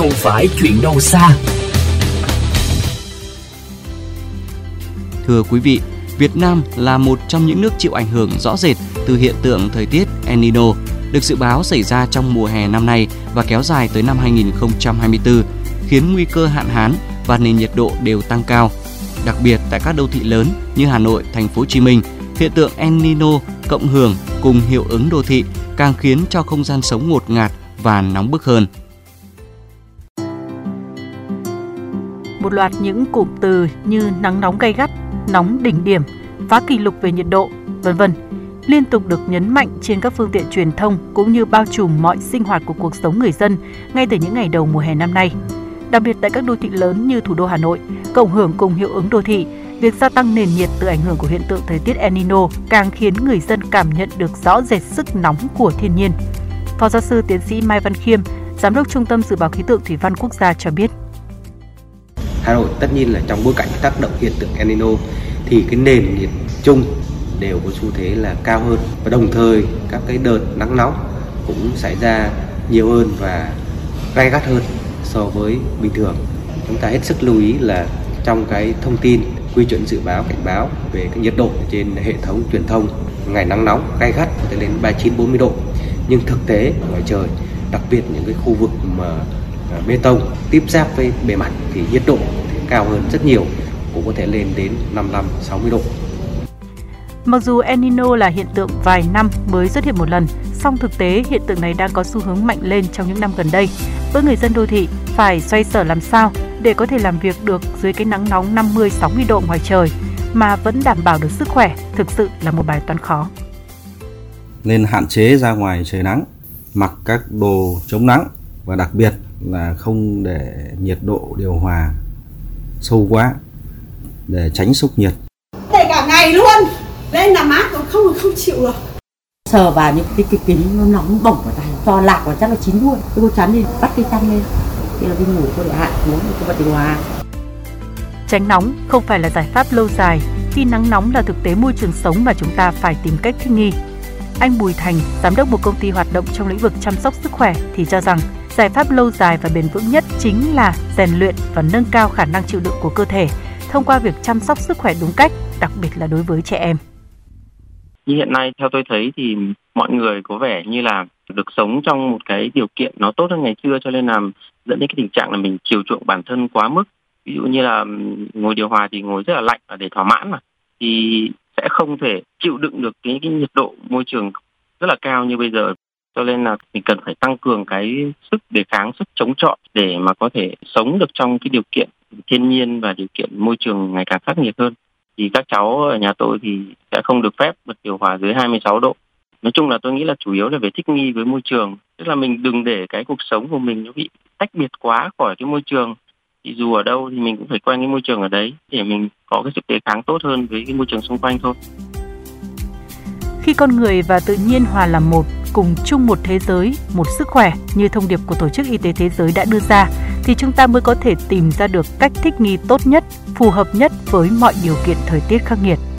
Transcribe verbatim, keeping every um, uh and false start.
không phải chuyện đâu xa. Thưa quý vị, Việt Nam là một trong những nước chịu ảnh hưởng rõ rệt từ hiện tượng thời tiết El Niño, được dự báo xảy ra trong mùa hè năm nay và kéo dài tới năm hai nghìn không trăm hai mươi tư, khiến nguy cơ hạn hán và nền nhiệt độ đều tăng cao. Đặc biệt tại các đô thị lớn như Hà Nội, Thành phố Hồ Chí Minh, hiện tượng El Niño cộng hưởng cùng hiệu ứng đô thị càng khiến cho không gian sống ngột ngạt và nóng bức hơn. Một loạt những cụm từ như nắng nóng gay gắt, nóng đỉnh điểm, phá kỷ lục về nhiệt độ, vân vân liên tục được nhấn mạnh trên các phương tiện truyền thông cũng như bao trùm mọi sinh hoạt của cuộc sống người dân ngay từ những ngày đầu mùa hè năm nay. Đặc biệt tại các đô thị lớn như thủ đô Hà Nội, cộng hưởng cùng hiệu ứng đô thị, việc gia tăng nền nhiệt từ ảnh hưởng của hiện tượng thời tiết El Niño càng khiến người dân cảm nhận được rõ rệt sức nóng của thiên nhiên. Phó giáo sư tiến sĩ Mai Văn Khiêm, Giám đốc Trung tâm Dự báo Khí tượng Thủy văn Quốc gia cho biết. Hà Nội tất nhiên là trong bối cảnh tác động hiện tượng El Niño thì cái nền nhiệt chung đều có xu thế là cao hơn, và đồng thời các cái đợt nắng nóng cũng xảy ra nhiều hơn và gay gắt hơn so với bình thường. Chúng ta hết sức lưu ý là trong cái thông tin quy chuẩn dự báo cảnh báo về cái nhiệt độ trên hệ thống truyền thông, ngày nắng nóng gay gắt có thể lên ba mươi chín bốn mươi độ, nhưng thực tế ngoài trời, đặc biệt những cái khu vực mà bê tông tiếp giáp với bề mặt thì nhiệt độ cao hơn rất nhiều, cũng có thể lên đến năm mươi lăm sáu mươi độ. Mặc dù El Niño là hiện tượng vài năm mới xuất hiện một lần, song thực tế hiện tượng này đang có xu hướng mạnh lên trong những năm gần đây. Với người dân đô thị phải xoay sở làm sao để có thể làm việc được dưới cái nắng nóng năm mươi sáu mươi độ ngoài trời mà vẫn đảm bảo được sức khỏe thực sự là một bài toán khó. Nên hạn chế ra ngoài trời nắng, mặc các đồ chống nắng và đặc biệt là không để nhiệt độ điều hòa sâu quá để tránh sốc nhiệt. Để cả ngày luôn, lên là mát còn không không chịu được. Sờ vào những cái cái kính nó nóng bỏng vào tay, cho lạc vào chắc là chín luôn. Tôi cố chán đi bắt cái chăn lên, thì là đi ngủ tôi để hạ xuống, tôi bật điều hòa. Tránh nóng không phải là giải pháp lâu dài khi nắng nóng là thực tế môi trường sống mà chúng ta phải tìm cách thích nghi. Anh Bùi Thành, giám đốc một công ty hoạt động trong lĩnh vực chăm sóc sức khỏe thì cho rằng giải pháp lâu dài và bền vững nhất chính là rèn luyện và nâng cao khả năng chịu đựng của cơ thể thông qua việc chăm sóc sức khỏe đúng cách, đặc biệt là đối với trẻ em. Như hiện nay theo tôi thấy thì mọi người có vẻ như là được sống trong một cái điều kiện nó tốt hơn ngày xưa, cho nên là dẫn đến cái tình trạng là mình chiều chuộng bản thân quá mức. Ví dụ như là ngồi điều hòa thì ngồi rất là lạnh để thỏa mãn mà, thì sẽ không thể chịu đựng được cái, cái nhiệt độ môi trường rất là cao như bây giờ. Cho nên là mình cần phải tăng cường cái sức đề kháng, sức chống chọi để mà có thể sống được trong cái điều kiện thiên nhiên và điều kiện môi trường ngày càng khắc nghiệt hơn. Thì các cháu ở nhà tôi thì sẽ không được phép bật điều hòa dưới hai mươi sáu độ. Nói chung là tôi nghĩ là chủ yếu là về thích nghi với môi trường. Tức là mình đừng để cái cuộc sống của mình nó bị tách biệt quá khỏi cái môi trường. Thì dù ở đâu thì mình cũng phải quen cái môi trường ở đấy để mình có cái sức đề kháng tốt hơn với cái môi trường xung quanh thôi. Khi con người và tự nhiên hòa làm một, cùng chung một thế giới, một sức khỏe như thông điệp của Tổ chức Y tế Thế giới đã đưa ra, thì chúng ta mới có thể tìm ra được cách thích nghi tốt nhất, phù hợp nhất với mọi điều kiện thời tiết khắc nghiệt.